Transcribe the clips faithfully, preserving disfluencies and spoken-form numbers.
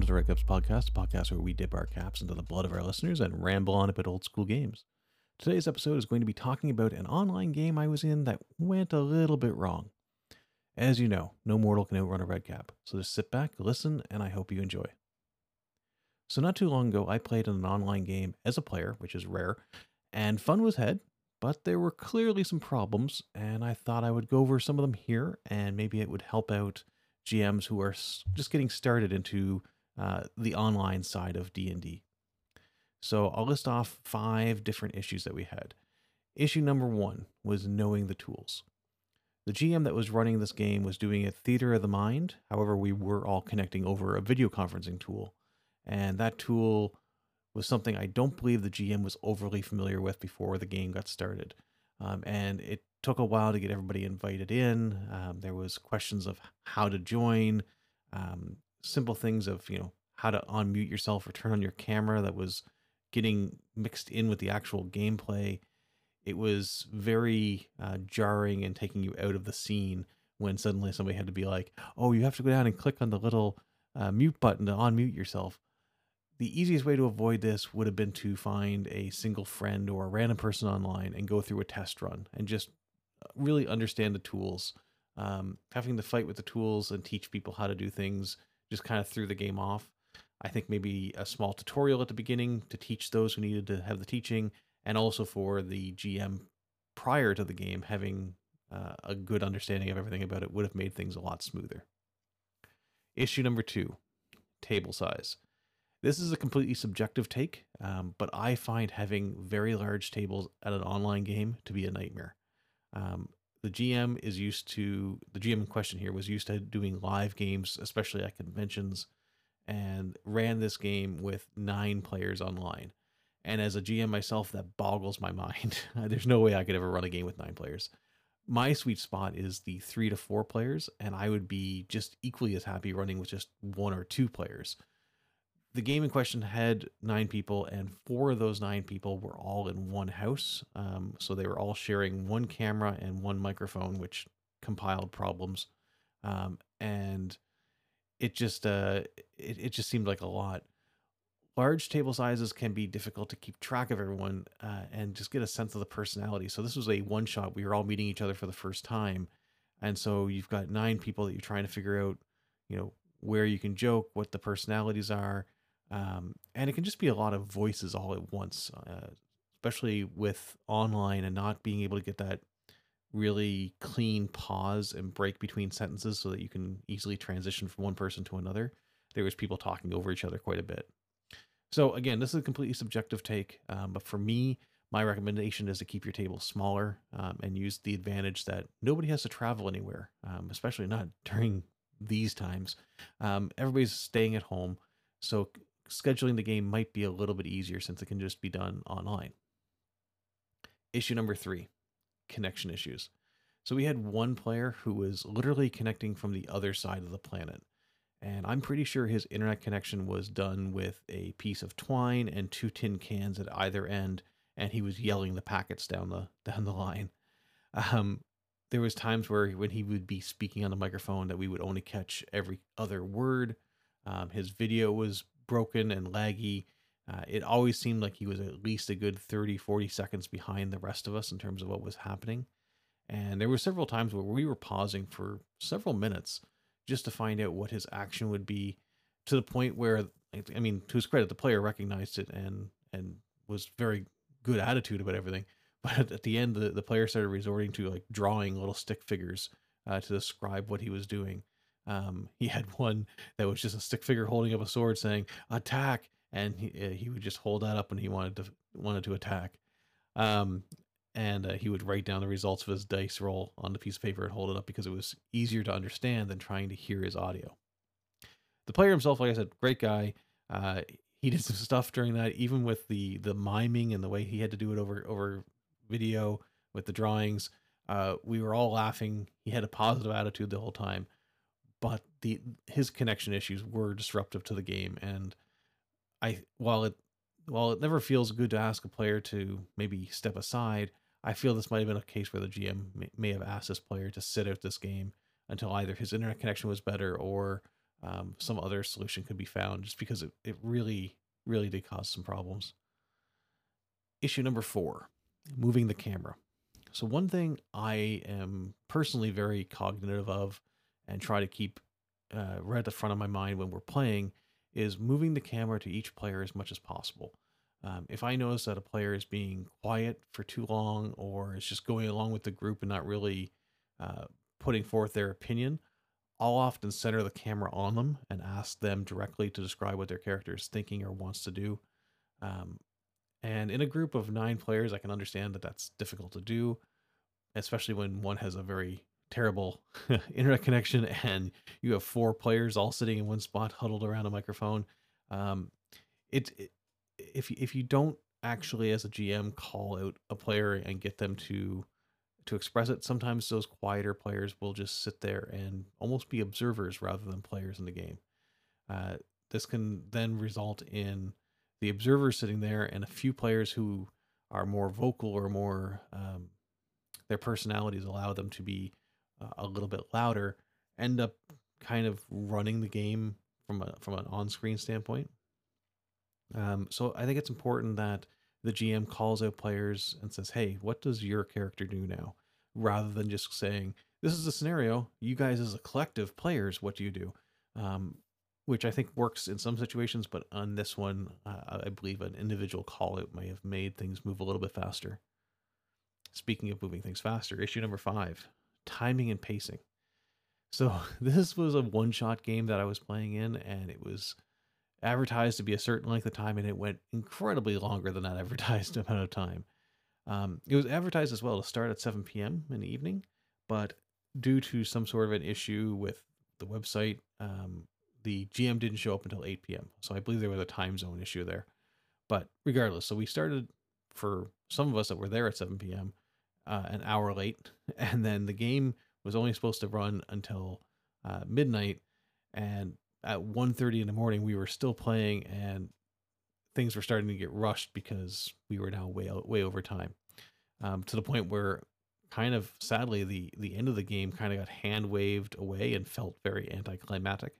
Welcome to the Red Caps Podcast, a podcast where we dip our caps into the blood of our listeners and ramble on about old school games. Today's episode is going to be talking about an online game I was in that went a little bit wrong. As you know, no mortal can outrun a red cap, so just sit back, listen, and I hope you enjoy. So not too long ago, I played in an online game as a player, which is rare, and fun was had, but there were clearly some problems, and I thought I would go over some of them here, and maybe it would help out G Ms who are just getting started into uh, the online side of D and D. So I'll list off five different issues that we had. Issue number one was knowing the tools. The G M that was running this game was doing a theater of the mind. However, we were all connecting over a video conferencing tool, and that tool was something I don't believe the G M was overly familiar with before the game got started. Um, and it took a while to get everybody invited in. Um, there was questions of how to join, um, simple things of, you know, how to unmute yourself or turn on your camera that was getting mixed in with the actual gameplay. It was very uh, jarring and taking you out of the scene when suddenly somebody had to be like, oh, you have to go down and click on the little uh, mute button to unmute yourself. The easiest way to avoid this would have been to find a single friend or a random person online and go through a test run and just really understand the tools. Um, having to fight with the tools and teach people how to do things just kind of threw the game off. I think maybe a small tutorial at the beginning to teach those who needed to have the teaching, and also for the G M prior to the game having uh, a good understanding of everything about it would have made things a lot smoother. Issue number two, table size. This is a completely subjective take, um, but I find having very large tables at an online game to be a nightmare. Um, the G M is used to, the G M in question here was used to doing live games, especially at conventions, and ran this game with nine players online. And as a G M myself, that boggles my mind. There's no way I could ever run a game with nine players. My sweet spot is the three to four players, and I would be just equally as happy running with just one or two players. The game in question had nine people, and four of those nine people were all in one house. Um, so they were all sharing one camera and one microphone, which compiled problems. Um, and it just uh, it, it just seemed like a lot. Large table sizes can be difficult to keep track of everyone uh, and just get a sense of the personality. So this was a one shot. We were all meeting each other for the first time. And so you've got nine people that you're trying to figure out, you know, where you can joke, what the personalities are. Um, and it can just be a lot of voices all at once, uh, especially with online and not being able to get that really clean pause and break between sentences so that you can easily transition from one person to another. There was people talking over each other quite a bit. So again, this is a completely subjective take, um, but for me, my recommendation is to keep your table smaller um, and use the advantage that nobody has to travel anywhere, um, especially not during these times. Um, everybody's staying at home, so scheduling the game might be a little bit easier since it can just be done online. Issue number three, connection issues. So we had one player who was literally connecting from the other side of the planet, and I'm pretty sure his internet connection was done with a piece of twine and two tin cans at either end, and he was yelling the packets down the down the line. Um, there was times where when he would be speaking on the microphone that we would only catch every other word. Um, his video was broken and laggy. Uh, it always seemed like he was at least a good thirty, forty seconds behind the rest of us in terms of what was happening. And there were several times where we were pausing for several minutes just to find out what his action would be, to the point where, I mean, to his credit, the player recognized it and and was very good attitude about everything. But at the end, the, the player started resorting to like drawing little stick figures uh, to describe what he was doing. Um, he had one that was just a stick figure holding up a sword saying, attack. And he, he would just hold that up when he wanted to wanted to attack. Um, and uh, he would write down the results of his dice roll on the piece of paper and hold it up because it was easier to understand than trying to hear his audio. The player himself, like I said, great guy. Uh, he did some stuff during that, even with the the miming and the way he had to do it over over video with the drawings. Uh, we were all laughing. He had a positive attitude the whole time, but the his connection issues were disruptive to the game. And I while it while it never feels good to ask a player to maybe step aside, I feel this might have been a case where the G M may, may have asked this player to sit out this game until either his internet connection was better or um, some other solution could be found, just because it, it really, really did cause some problems. Issue number four, moving the camera. So one thing I am personally very cognitive of and try to keep uh, right at the front of my mind when we're playing is moving the camera to each player as much as possible. Um, if I notice that a player is being quiet for too long or is just going along with the group and not really uh, putting forth their opinion, I'll often center the camera on them and ask them directly to describe what their character is thinking or wants to do. Um, and in a group of nine players, I can understand that that's difficult to do, especially when one has a very terrible internet connection and you have four players all sitting in one spot huddled around a microphone. Um, it, it if if you don't actually, as a G M, call out a player and get them to to express it, sometimes those quieter players will just sit there and almost be observers rather than players in the game. Uh, this can then result in the observers sitting there and a few players who are more vocal or more, um, their personalities allow them to be uh, a little bit louder, end up kind of running the game from a, from an on-screen standpoint. Um, so I think it's important that the G M calls out players and says, hey, what does your character do now? Rather than just saying, this is a scenario, you guys as a collective players, what do you do? Um, which I think works in some situations, but on this one, uh, I believe an individual call out may have made things move a little bit faster. Speaking of moving things faster, issue number five, timing and pacing. So this was a one-shot game that I was playing in, and it was advertised to be a certain length of time, and it went incredibly longer than that advertised amount of time. Um, it was advertised as well to start at seven p.m. in the evening, but due to some sort of an issue with the website, um, the G M didn't show up until eight p.m. So I believe there was a time zone issue there. But regardless, so we started, for some of us that were there at seven p.m., uh, an hour late, and then the game was only supposed to run until uh, midnight, and at one thirty in the morning, we were still playing and things were starting to get rushed because we were now way, way over time, um, to the point where kind of sadly, the, the end of the game kind of got hand waved away and felt very anticlimactic.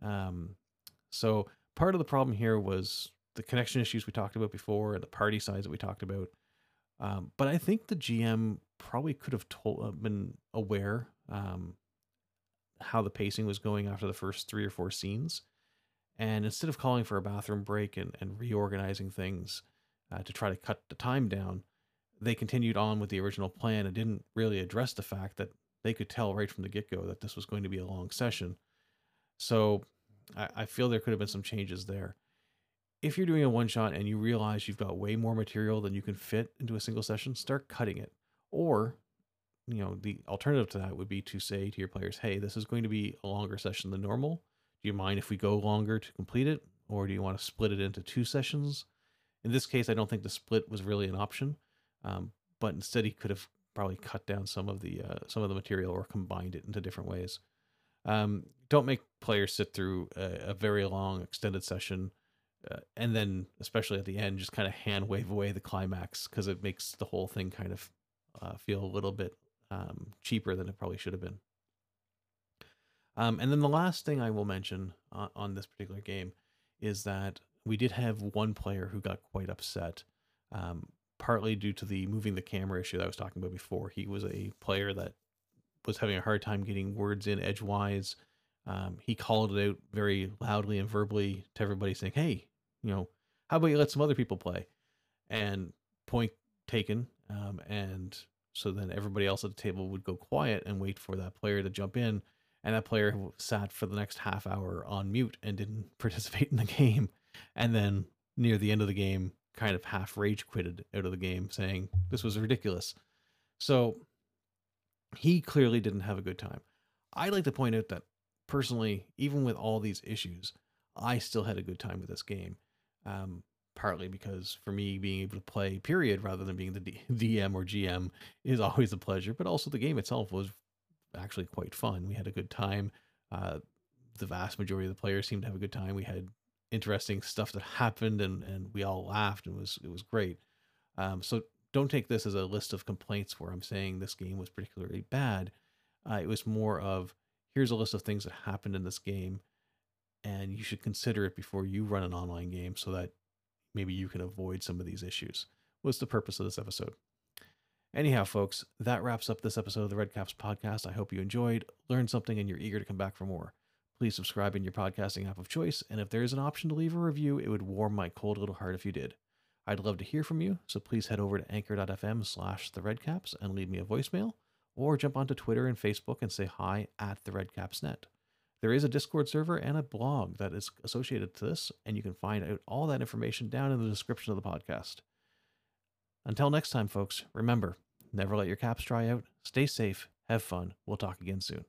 Um, so part of the problem here was the connection issues we talked about before and the party size that we talked about. Um, but I think the G M probably could have told, been aware, um, how the pacing was going after the first three or four scenes. And instead of calling for a bathroom break and, and reorganizing things uh, to try to cut the time down, they continued on with the original plan and didn't really address the fact that they could tell right from the get-go that this was going to be a long session. So I, I feel there could have been some changes there. If you're doing a one-shot and you realize you've got way more material than you can fit into a single session, start cutting it. Or, you know, the alternative to that would be to say to your players, hey, this is going to be a longer session than normal. Do you mind if we go longer to complete it? Or do you want to split it into two sessions? In this case, I don't think the split was really an option. Um, but instead he could have probably cut down some of the, uh, some of the material or combined it into different ways. Um, don't make players sit through a, a very long extended session. Uh, and then especially at the end, just kind of hand wave away the climax, because it makes the whole thing kind of uh, feel a little bit Um, cheaper than it probably should have been. Um, and then the last thing I will mention uh, on this particular game is that we did have one player who got quite upset, um, partly due to the moving the camera issue that I was talking about before. He was a player that was having a hard time getting words in edgewise. Um, he called it out very loudly and verbally to everybody saying, hey, you know, how about you let some other people play? And point taken. Um, and So then everybody else at the table would go quiet and wait for that player to jump in. And that player sat for the next half hour on mute and didn't participate in the game. And then near the end of the game, kind of half rage quitted out of the game saying this was ridiculous. So he clearly didn't have a good time. I'd like to point out that personally, even with all these issues, I still had a good time with this game. Um, Partly because for me, being able to play period rather than being the D M or G M is always a pleasure, but also the game itself was actually quite fun. We had a good time. Uh, the vast majority of the players seemed to have a good time. We had interesting stuff that happened and, and we all laughed and it was, it was great. Um, so don't take this as a list of complaints where I'm saying this game was particularly bad. Uh, it was more of, here's a list of things that happened in this game and you should consider it before you run an online game so that maybe you can avoid some of these issues. What's the purpose of this episode? Anyhow, folks, that wraps up this episode of the Red Caps Podcast. I hope you enjoyed, learned something, and you're eager to come back for more. Please subscribe in your podcasting app of choice, and if there is an option to leave a review, it would warm my cold little heart if you did. I'd love to hear from you, so please head over to anchor.fm slash the redcaps and leave me a voicemail, or jump onto Twitter and Facebook and say hi at the redcapsnet. There is a Discord server and a blog that is associated to this, and you can find out all that information down in the description of the podcast. Until next time, folks, remember, never let your caps dry out, stay safe, have fun, we'll talk again soon.